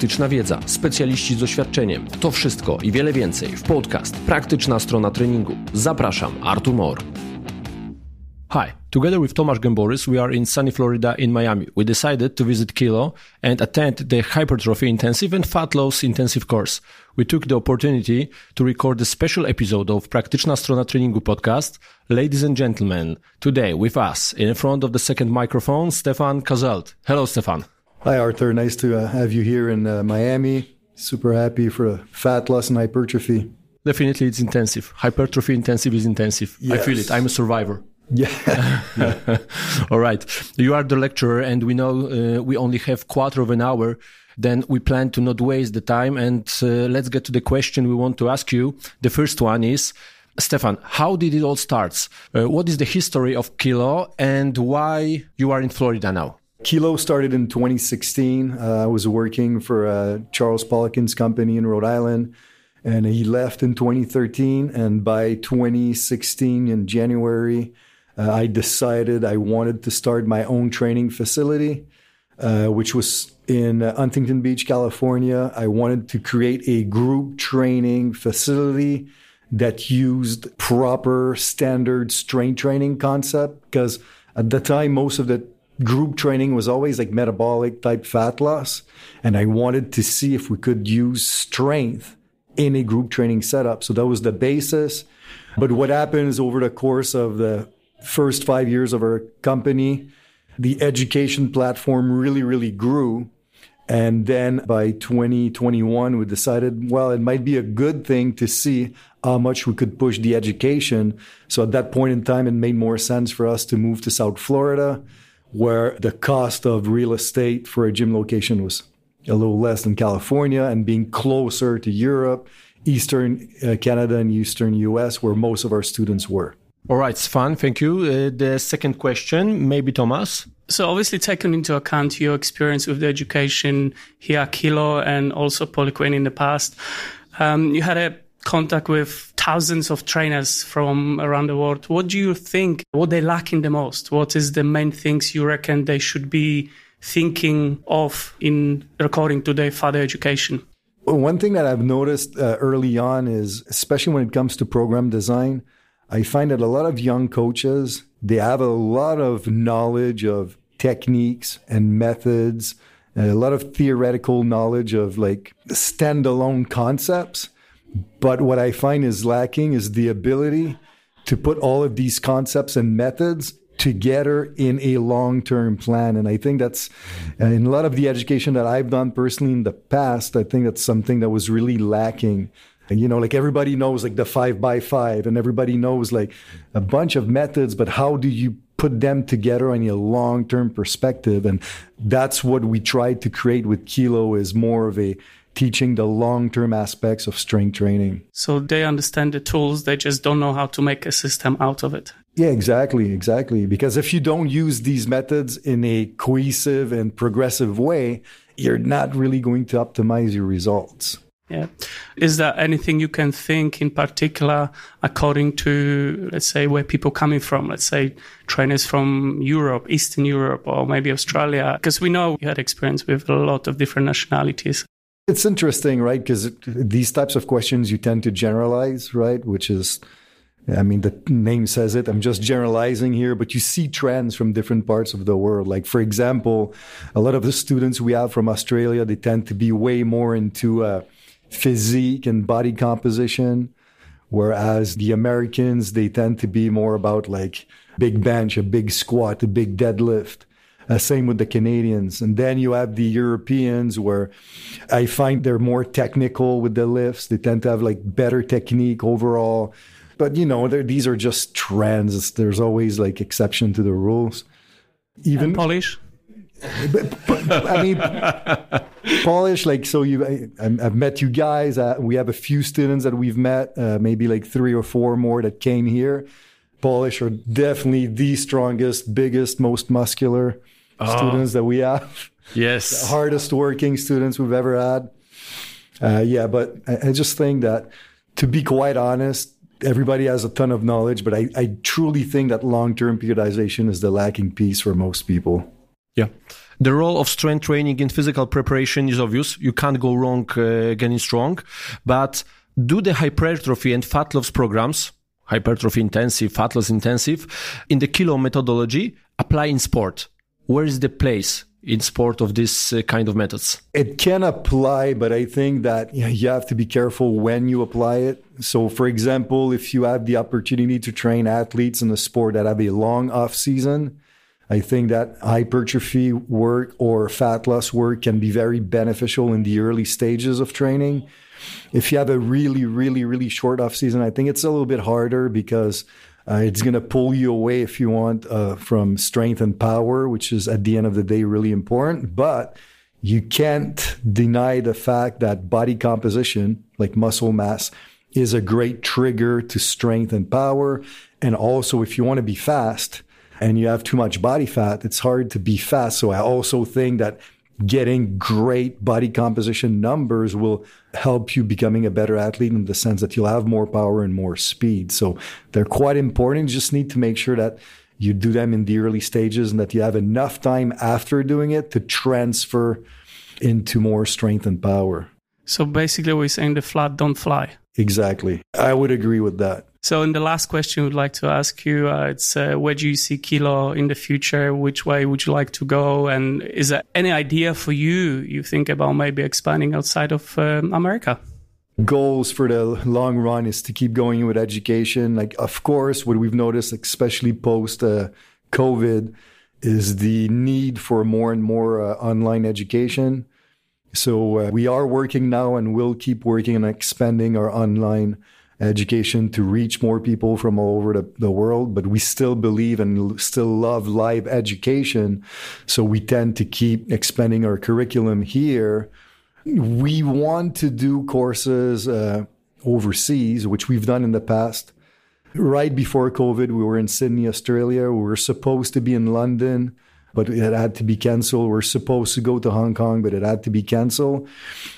praktyczna wiedza, specjaliści z doświadczeniem. To wszystko i wiele więcej w podcast Praktyczna Strona Treningu. Zapraszam, Artur Mor. Hi, together with Tomasz Gęborysys, we are in sunny Florida in Miami. We decided to visit Kilo and attend the Hypertrophy Intensive and Fat Loss Intensive course. We took the opportunity to record a special episode of Praktyczna Strona Treningu podcast. Ladies and gentlemen, today with us in front of the second microphone, Stephane Cazeault. Hello, Stephane. Hi, Arthur. Nice to have you here in Miami. Super happy for fat loss and hypertrophy. Definitely it's intensive. Hypertrophy intensive is intensive. Yes. I feel it. I'm a survivor. Yeah. Yeah. All right. You are the lecturer and we know we only have quarter of an hour. Then we plan to not waste the time and let's get to the question we want to ask you. The first one is, Stephane, how did it all start? What is the history of Kilo and why you are in Florida now? Kilo started in 2016. I was working for Charles Poliquin's company in Rhode Island. And he left in 2013. And by 2016 in January, I decided I wanted to start my own training facility, which was in Huntington Beach, California. I wanted to create a group training facility that used proper standard strength training concept, because at the time, most of the group training was always like metabolic type fat loss. And I wanted to see if we could use strength in a group training setup. So that was the basis. But what happened is over the course of the first 5 years of our company, the education platform really grew. And then by 2021, we decided, well, it might be a good thing to see how much we could push the education. So at that point in time, it made more sense for us to move to South Florida, where the cost of real estate for a gym location was a little less than California, and being closer to Europe, Eastern Canada and Eastern US, where most of our students were. All right, Stephane, thank you. The second question, maybe Tomasz. So obviously taking into account your experience with the education here at Kilo and also Poliquin in the past, you had a contact with thousands of trainers from around the world. What do you think, what they lacking the most? What is the main things you reckon they should be thinking of in according to their further education? Well, one thing that I've noticed early on is, especially when it comes to program design, I find that a lot of young coaches, they have a lot of knowledge of techniques and methods, and a lot of theoretical knowledge of like standalone concepts. But what I find is lacking is the ability to put all of these concepts and methods together in a long-term plan. And I think that's, in a lot of the education that I've done personally in the past, I think that's something that was really lacking. And, you know, like everybody knows like the 5x5 and everybody knows like a bunch of methods, but how do you put them together on a long-term perspective? And that's what we tried to create with Kilo, is more of a teaching the long-term aspects of strength training. So they understand the tools, they just don't know how to make a system out of it. Yeah, exactly. Because if you don't use these methods in a cohesive and progressive way, you're not really going to optimize your results. Yeah. Is there anything you can think in particular according to, let's say, where people coming from? Let's say trainers from Europe, Eastern Europe, or maybe Australia? Because we know you had experience with a lot of different nationalities. It's interesting, right? Because these types of questions, you tend to generalize, right? Which is, I mean, the name says it. I'm just generalizing here, but you see trends from different parts of the world. Like, for example, a lot of the students we have from Australia, they tend to be way more into physique and body composition, whereas the Americans, they tend to be more about like big bench, a big squat, a big deadlift. Same with the Canadians. And then you have the Europeans, where I find they're more technical with the lifts. They tend to have like better technique overall. But, you know, these are just trends. There's always like exception to the rules. Even Polish? But, I mean, Polish, like, so I've met you guys. We have a few students that we've met, maybe like 3 or 4 more that came here. Polish are definitely the strongest, biggest, most muscular students that we have. Yes. The hardest working students we've ever had. But I just think that, to be quite honest, everybody has a ton of knowledge, but I truly think that long-term periodization is the lacking piece for most people. Yeah. The role of strength training in physical preparation is obvious. You can't go wrong getting strong. But do the hypertrophy and fat loss programs, hypertrophy intensive, fat loss intensive, in the Kilo methodology, apply in sport. Where is the place in sport of this kind of methods? It can apply, but I think that you have to be careful when you apply it. So, for example, if you have the opportunity to train athletes in a sport that have a long off-season, I think that hypertrophy work or fat loss work can be very beneficial in the early stages of training. If you have a really, really, really short off-season, I think it's a little bit harder because it's going to pull you away, if you want, from strength and power, which is at the end of the day really important. But you can't deny the fact that body composition, like muscle mass, is a great trigger to strength and power. And also, if you want to be fast and you have too much body fat, it's hard to be fast. So I also think that getting great body composition numbers will help you becoming a better athlete in the sense that you'll have more power and more speed. So they're quite important. You just need to make sure that you do them in the early stages and that you have enough time after doing it to transfer into more strength and power. So basically we're saying the flat don't fly. Exactly. I would agree with that. So in the last question, I would like to ask you, where do you see Kilo in the future? Which way would you like to go? And is there any idea for you think about maybe expanding outside of America? Goals for the long run is to keep going with education. Like, of course, what we've noticed, especially post COVID, is the need for more and more online education. So we are working now and will keep working on expanding our online education to reach more people from all over the world, but we still believe and still love live education. So we tend to keep expanding our curriculum here. We want to do courses overseas, which we've done in the past. Right before COVID, we were in Sydney, Australia. We were supposed to be in London, but it had to be canceled. We're supposed to go to Hong Kong, but it had to be canceled.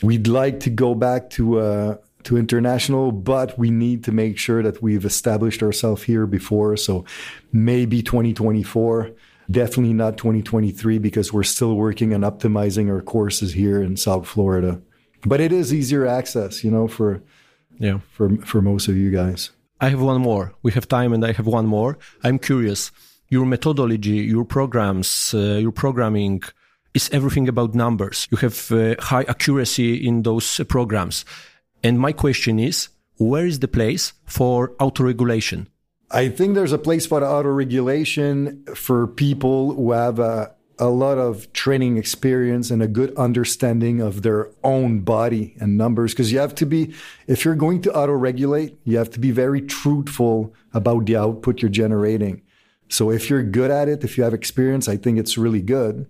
We'd like to go back to international, but we need to make sure that we've established ourselves here before. So maybe 2024, definitely not 2023, because we're still working on optimizing our courses here in South Florida. But it is easier access, for most of you guys. I have one more. We have time and I have one more. I'm curious. Your methodology, your programs, your programming, is everything about numbers. You have high accuracy in those programs. And my question is, where is the place for autoregulation? I think there's a place for autoregulation for people who have a lot of training experience and a good understanding of their own body and numbers. Because you have to be, if you're going to autoregulate, you have to be very truthful about the output you're generating. So if you're good at it, if you have experience, I think it's really good.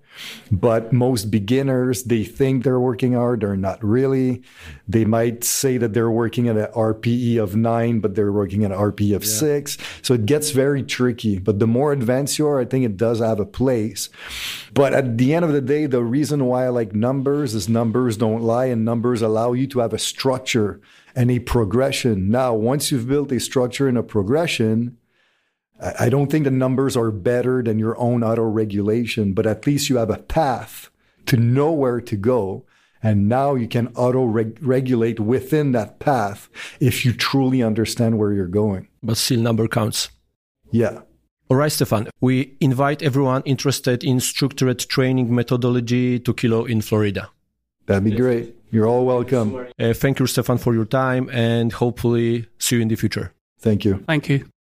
But most beginners, they think they're working hard. They're not really. They might say that they're working at an RPE of 9, but they're working at an RPE of 6. So it gets very tricky. But the more advanced you are, I think it does have a place. But at the end of the day, the reason why I like numbers is numbers don't lie, and numbers allow you to have a structure and a progression. Now, once you've built a structure and a progression, I don't think the numbers are better than your own auto-regulation, but at least you have a path to know where to go. And now you can auto-regulate within that path if you truly understand where you're going. But still, number counts. Yeah. All right, Stephane. We invite everyone interested in structured training methodology to Kilo in Florida. That'd be great. You're all welcome. Thank you, Stephane, for your time, and hopefully see you in the future. Thank you. Thank you.